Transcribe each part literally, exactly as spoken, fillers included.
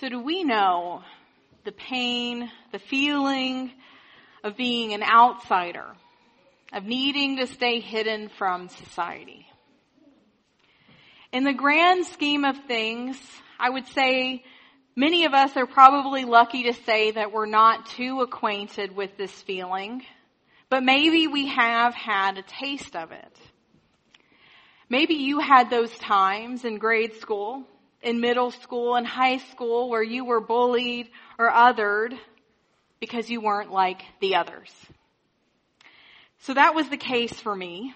So do we know the pain, the feeling of being an outsider, of needing to stay hidden from society? In the grand scheme of things, I would say many of us are probably lucky to say that we're not too acquainted with this feeling, but maybe we have had a taste of it. Maybe you had those times in grade school, in middle school, in high school, where you were bullied or othered because you weren't like the others. So that was the case for me.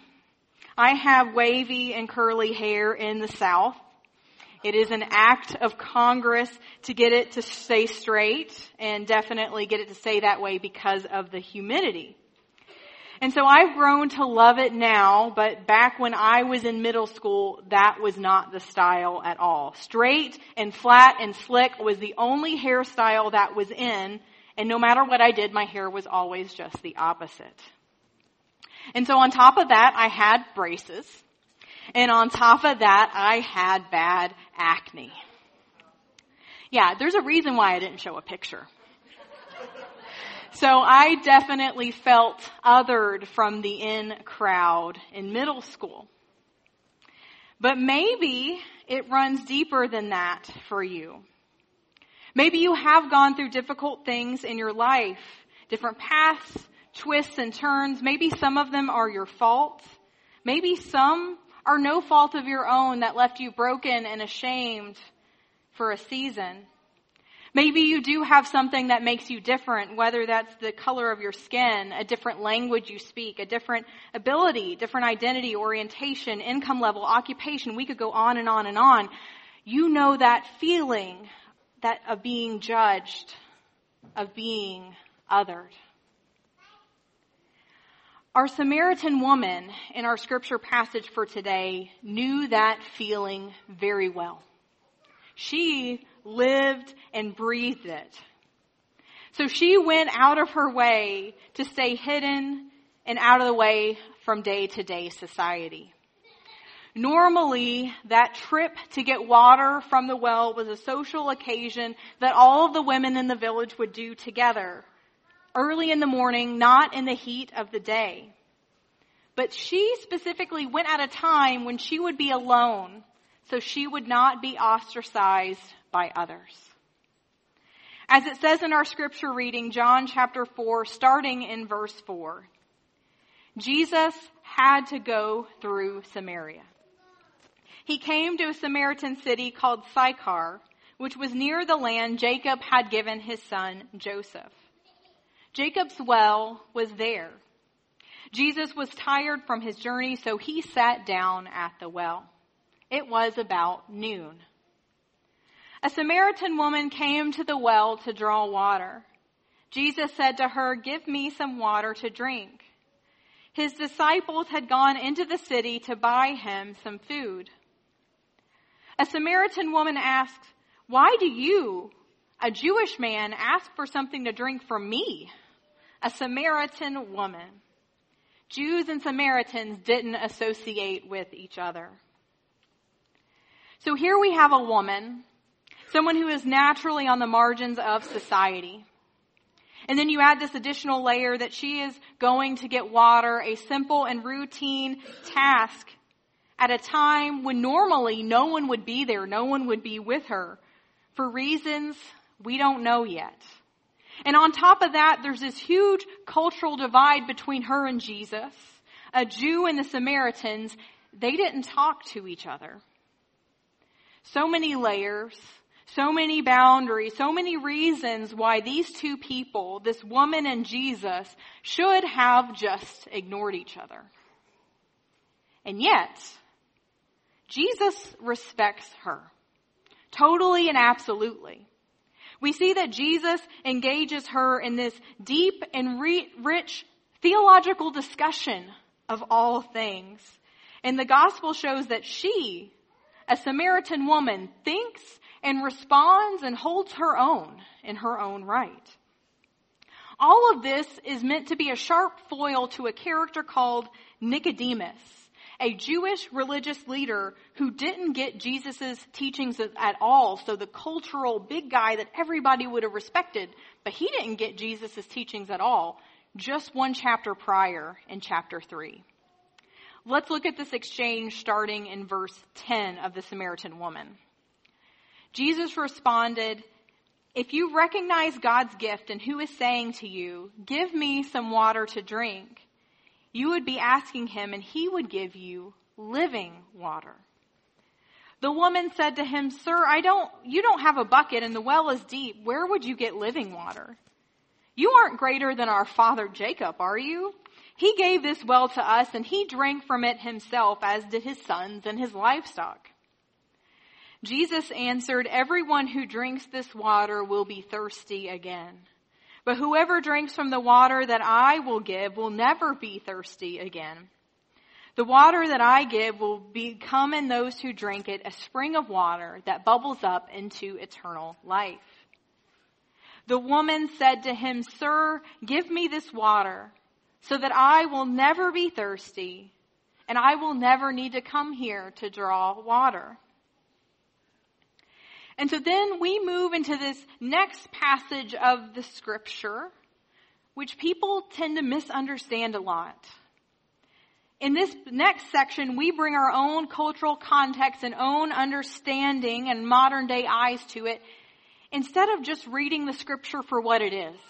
I have wavy and curly hair in the South. It is an act of Congress to get it to stay straight, and definitely get it to stay that way because of the humidity. And so I've grown to love it now, but back when I was in middle school, that was not the style at all. Straight and flat and slick was the only hairstyle that was in, and no matter what I did, my hair was always just the opposite. And so on top of that, I had braces, and on top of that, I had bad acne. Yeah, there's a reason why I didn't show a picture. So I definitely felt othered from the in crowd in middle school. But maybe it runs deeper than that for you. Maybe you have gone through difficult things in your life, different paths, twists and turns. Maybe some of them are your fault. Maybe some are no fault of your own that left you broken and ashamed for a season. Maybe you do have something that makes you different, whether that's the color of your skin, a different language you speak, a different ability, different identity, orientation, income level, occupation. We could go on and on and on. You know that feeling that of being judged, of being othered. Our Samaritan woman in our scripture passage for today knew that feeling very well. She lived and breathed it. So she went out of her way to stay hidden and out of the way from day-to-day society. Normally, that trip to get water from the well was a social occasion that all of the women in the village would do together, early in the morning, not in the heat of the day. But she specifically went at a time when she would be alone, so she would not be ostracized by others. As it says in our scripture reading, John chapter four, starting in verse four, Jesus had to go through Samaria. He came to a Samaritan city called Sychar, which was near the land Jacob had given his son Joseph. Jacob's well was there. Jesus was tired from his journey, so he sat down at the well. It was about noon. A Samaritan woman came to the well to draw water. Jesus said to her, "Give me some water to drink." His disciples had gone into the city to buy him some food. A Samaritan woman asked, "Why do you, a Jewish man, ask for something to drink from me, a Samaritan woman?" Jews and Samaritans didn't associate with each other. So here we have a woman, someone who is naturally on the margins of society. And then you add this additional layer that she is going to get water, a simple and routine task at a time when normally no one would be there, no one would be with her for reasons we don't know yet. And on top of that, there's this huge cultural divide between her and Jesus. A Jew and the Samaritans, they didn't talk to each other. So many layers, so many boundaries, so many reasons why these two people, this woman and Jesus, should have just ignored each other. And yet, Jesus respects her, totally and absolutely. We see that Jesus engages her in this deep and re- rich theological discussion of all things. And the gospel shows that she, a Samaritan woman, thinks and responds and holds her own in her own right. All of this is meant to be a sharp foil to a character called Nicodemus, a Jewish religious leader who didn't get Jesus' teachings at all. So the cultural big guy that everybody would have respected, but he didn't get Jesus' teachings at all. Just one chapter prior in chapter three. Let's look at this exchange starting in verse ten of the Samaritan woman. Jesus responded, "If you recognize God's gift and who is saying to you, 'Give me some water to drink,' you would be asking him and he would give you living water." The woman said to him, "Sir, I don't, you don't have a bucket and the well is deep. Where would you get living water? You aren't greater than our father Jacob, are you? He gave this well to us and he drank from it himself, as did his sons and his livestock." Jesus answered, "Everyone who drinks this water will be thirsty again. But whoever drinks from the water that I will give will never be thirsty again. The water that I give will become in those who drink it a spring of water that bubbles up into eternal life." The woman said to him, "Sir, give me this water, so that I will never be thirsty, and I will never need to come here to draw water." And so then we move into this next passage of the scripture, which people tend to misunderstand a lot. In this next section, we bring our own cultural context and own understanding and modern day eyes to it, instead of just reading the scripture for what it is.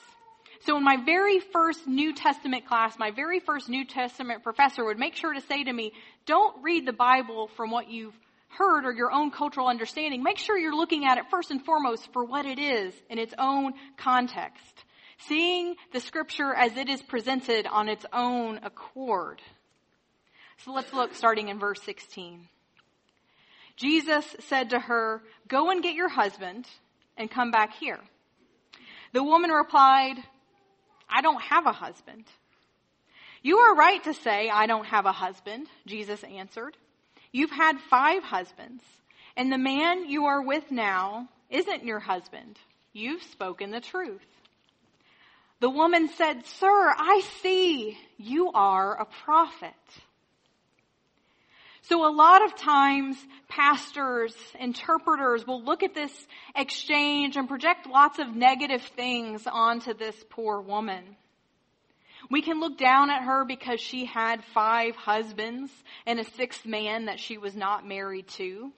So in my very first New Testament class, my very first New Testament professor would make sure to say to me, "Don't read the Bible from what you've heard or your own cultural understanding. Make sure you're looking at it first and foremost for what it is in its own context. Seeing the scripture as it is presented on its own accord." So let's look starting in verse sixteen. Jesus said to her, "Go and get your husband and come back here." The woman replied, "I don't have a husband." "You are right to say, 'I don't have a husband,'" Jesus answered. "You've had five husbands, and the man you are with now isn't your husband. You've spoken the truth." The woman said, "Sir, I see you are a prophet." So a lot of times, pastors, interpreters will look at this exchange and project lots of negative things onto this poor woman. We can look down at her because she had five husbands and a sixth man that she was not married to.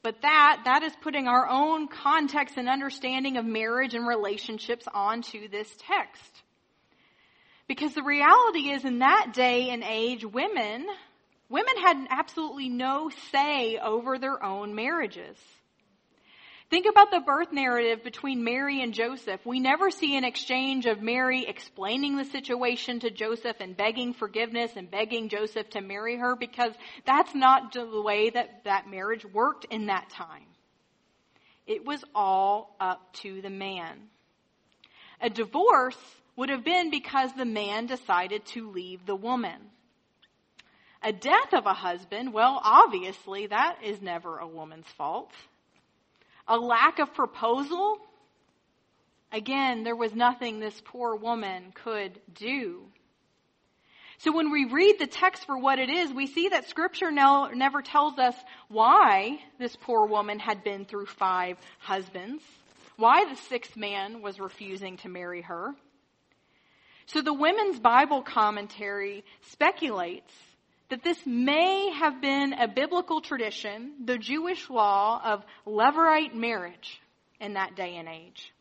But that, that is putting our own context and understanding of marriage and relationships onto this text. Because the reality is, in that day and age, women... Women had absolutely no say over their own marriages. Think about the birth narrative between Mary and Joseph. We never see an exchange of Mary explaining the situation to Joseph and begging forgiveness and begging Joseph to marry her, because that's not the way that that marriage worked in that time. It was all up to the man. A divorce would have been because the man decided to leave the woman. A death of a husband, well, obviously, that is never a woman's fault. A lack of proposal, again, there was nothing this poor woman could do. So when we read the text for what it is, we see that Scripture no, never tells us why this poor woman had been through five husbands, why the sixth man was refusing to marry her. So the Women's Bible Commentary speculates that this may have been a biblical tradition, the Jewish law of levirate marriage in that day and age.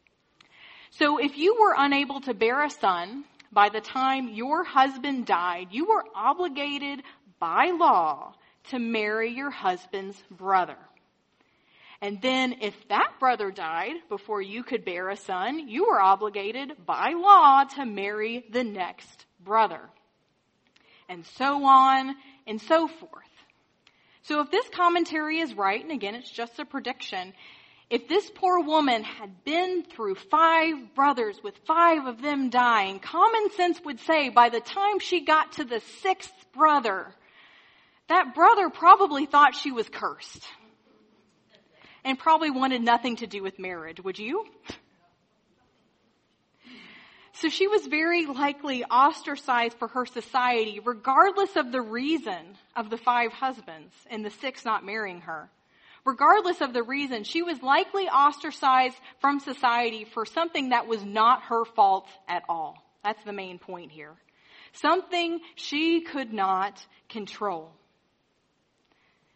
So if you were unable to bear a son by the time your husband died, you were obligated by law to marry your husband's brother. And then if that brother died before you could bear a son, you were obligated by law to marry the next brother. And so on and so forth. So if this commentary is right, and again, it's just a prediction, if this poor woman had been through five brothers with five of them dying, common sense would say by the time she got to the sixth brother, that brother probably thought she was cursed and probably wanted nothing to do with marriage, would you? So she was very likely ostracized for her society, regardless of the reason of the five husbands and the six not marrying her. Regardless of the reason, she was likely ostracized from society for something that was not her fault at all. That's the main point here. Something she could not control.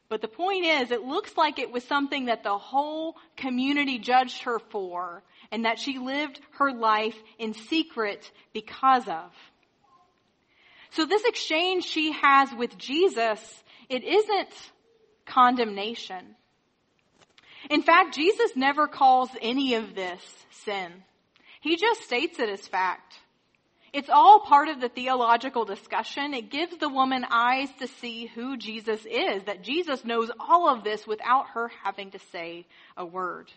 But the point is, it looks like it was something that the whole community judged her for, and that she lived her life in secret because of. So this exchange she has with Jesus, it isn't condemnation. In fact, Jesus never calls any of this sin. He just states it as fact. It's all part of the theological discussion. It gives the woman eyes to see who Jesus is, that Jesus knows all of this without her having to say a word.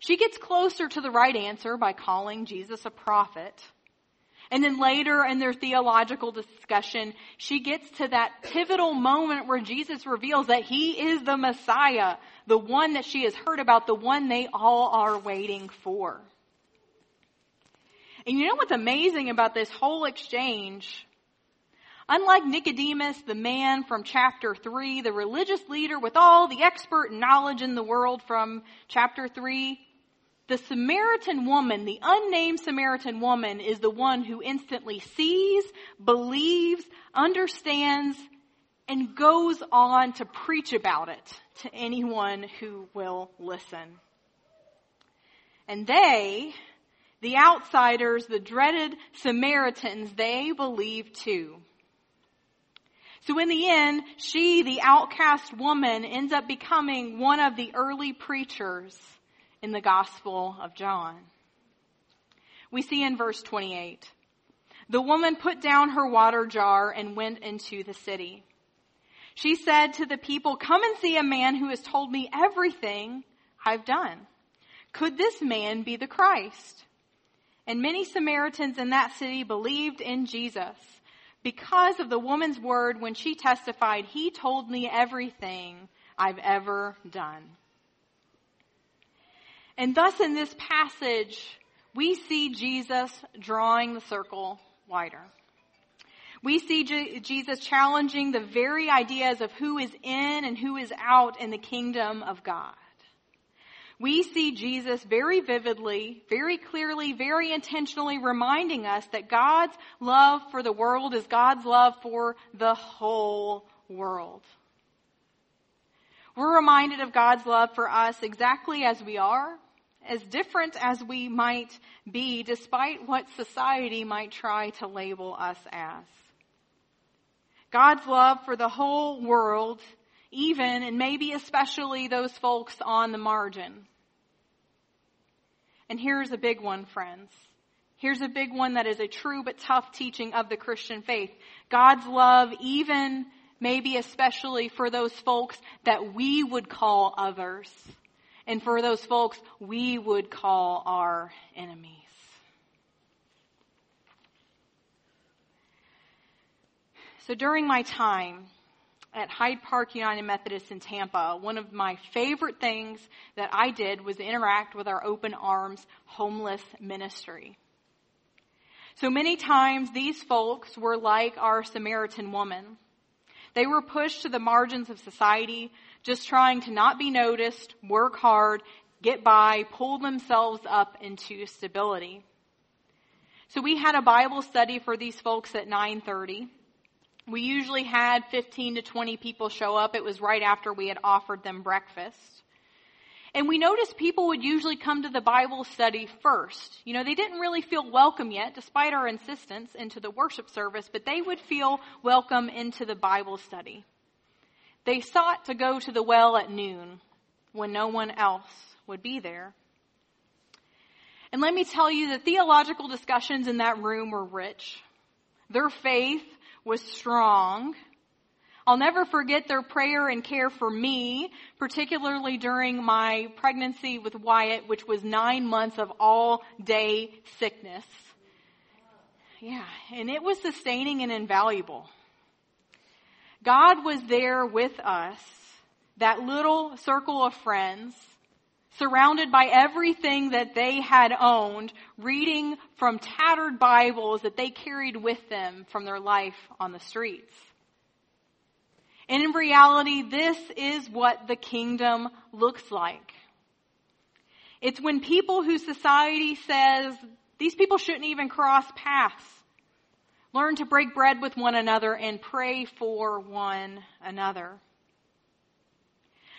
She gets closer to the right answer by calling Jesus a prophet. And then later in their theological discussion, she gets to that pivotal moment where Jesus reveals that he is the Messiah, the one that she has heard about, the one they all are waiting for. And you know what's amazing about this whole exchange? Unlike Nicodemus, the man from chapter three, the religious leader with all the expert knowledge in the world from chapter three, the Samaritan woman, the unnamed Samaritan woman, is the one who instantly sees, believes, understands, and goes on to preach about it to anyone who will listen. And they... the outsiders, the dreaded Samaritans, they believe too. So in the end, she, the outcast woman, ends up becoming one of the early preachers in the Gospel of John. We see in verse twenty-eight, the woman put down her water jar and went into the city. She said to the people, "Come and see a man who has told me everything I've done. Could this man be the Christ?" And many Samaritans in that city believed in Jesus because of the woman's word when she testified, "He told me everything I've ever done." And thus in this passage, we see Jesus drawing the circle wider. We see J- Jesus challenging the very ideas of who is in and who is out in the kingdom of God. We see Jesus very vividly, very clearly, very intentionally reminding us that God's love for the world is God's love for the whole world. We're reminded of God's love for us exactly as we are, as different as we might be, despite what society might try to label us as. God's love for the whole world, even and maybe especially those folks on the margin. And here's a big one, friends. Here's a big one that is a true but tough teaching of the Christian faith. God's love even, maybe especially for those folks that we would call others, and for those folks we would call our enemies. So during my time at Hyde Park United Methodist in Tampa, one of my favorite things that I did was interact with our Open Arms homeless ministry. So many times these folks were like our Samaritan woman. They were pushed to the margins of society, just trying to not be noticed, work hard, get by, pull themselves up into stability. So we had a Bible study for these folks at nine thirty. We usually had fifteen to twenty people show up. It was right after we had offered them breakfast. And we noticed people would usually come to the Bible study first. You know, they didn't really feel welcome yet, despite our insistence, into the worship service, but they would feel welcome into the Bible study. They sought to go to the well at noon when no one else would be there. And let me tell you, the theological discussions in that room were rich. Their faith was strong. I'll never forget their prayer and care for me, particularly during my pregnancy with Wyatt, which was nine months of all-day sickness. Yeah, and it was sustaining and invaluable. God was there with us, that little circle of friends, surrounded by everything that they had owned, reading from tattered Bibles that they carried with them from their life on the streets. And in reality, this is what the kingdom looks like. It's when people whose society says, these people shouldn't even cross paths, learn to break bread with one another and pray for one another.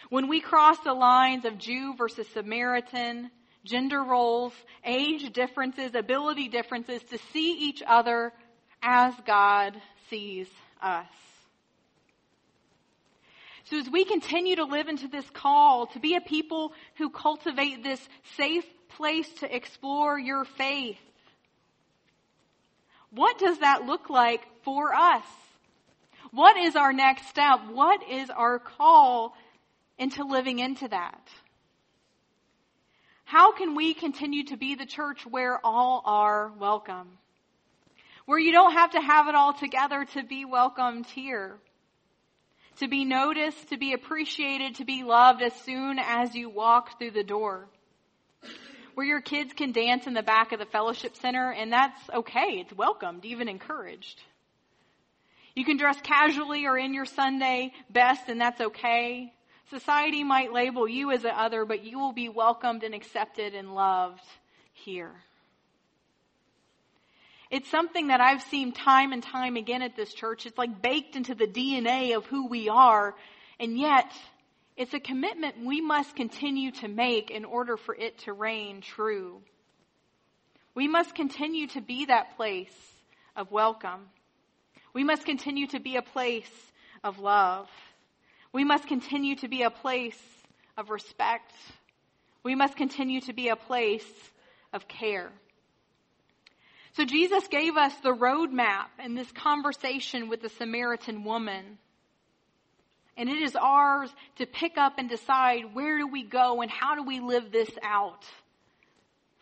When we cross the lines of Jew versus Samaritan, gender roles, age differences, ability differences, to see each other as God sees us. So as we continue to live into this call to be a people who cultivate this safe place to explore your faith, what does that look like for us? What is our next step? What is our call into living into that? How can we continue to be the church where all are welcome? Where you don't have to have it all together to be welcomed here. To be noticed, to be appreciated, to be loved as soon as you walk through the door. Where your kids can dance in the back of the fellowship center, and that's okay. It's welcomed, even encouraged. You can dress casually or in your Sunday best, and that's okay. Society might label you as the other, but you will be welcomed and accepted and loved here. It's something that I've seen time and time again at this church. It's like baked into the D N A of who we are. And yet, it's a commitment we must continue to make in order for it to reign true. We must continue to be that place of welcome. We must continue to be a place of love. We must continue to be a place of respect. We must continue to be a place of care. So Jesus gave us the roadmap in this conversation with the Samaritan woman. And it is ours to pick up and decide, where do we go and how do we live this out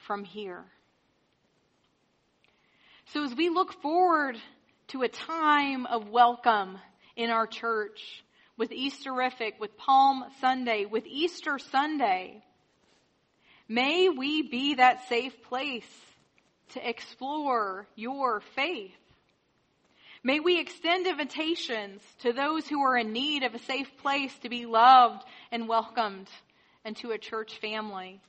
from here? So as we look forward to a time of welcome in our church, with Easterific, with Palm Sunday, with Easter Sunday, may we be that safe place to explore your faith. May we extend invitations to those who are in need of a safe place to be loved and welcomed into a church family.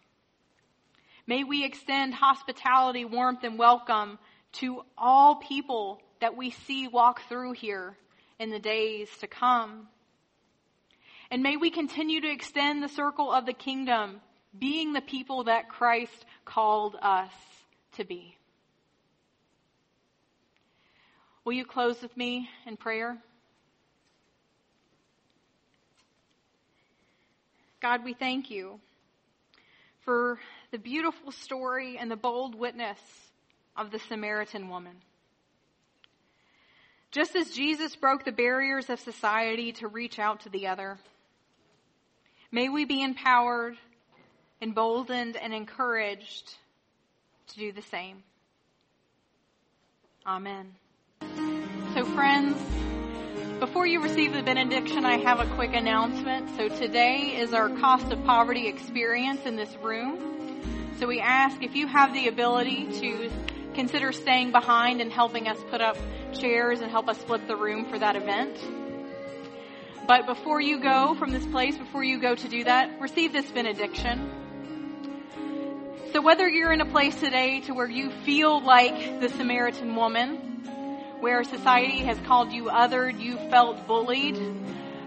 May we extend hospitality, warmth, and welcome to all people that we see walk through here in the days to come. And may we continue to extend the circle of the kingdom, being the people that Christ called us to be. Will you close with me in prayer? God, we thank you for the beautiful story and the bold witness of the Samaritan woman. Just as Jesus broke the barriers of society to reach out to the other, may we be empowered, emboldened, and encouraged to do the same. Amen. So friends, before you receive the benediction, I have a quick announcement. So today is our cost of poverty experience in this room. So we ask if you have the ability to consider staying behind and helping us put up chairs and help us split the room for that event. But before you go from this place, before you go to do that, receive this benediction. So whether you're in a place today to where you feel like the Samaritan woman, where society has called you othered, you felt bullied,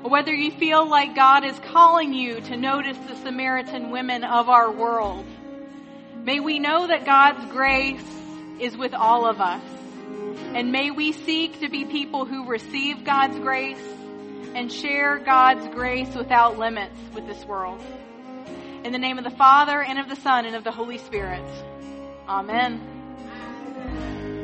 or whether you feel like God is calling you to notice the Samaritan women of our world, may we know that God's grace is with all of us. And may we seek to be people who receive God's grace and share God's grace without limits with this world. In the name of the Father, and of the Son, and of the Holy Spirit. Amen.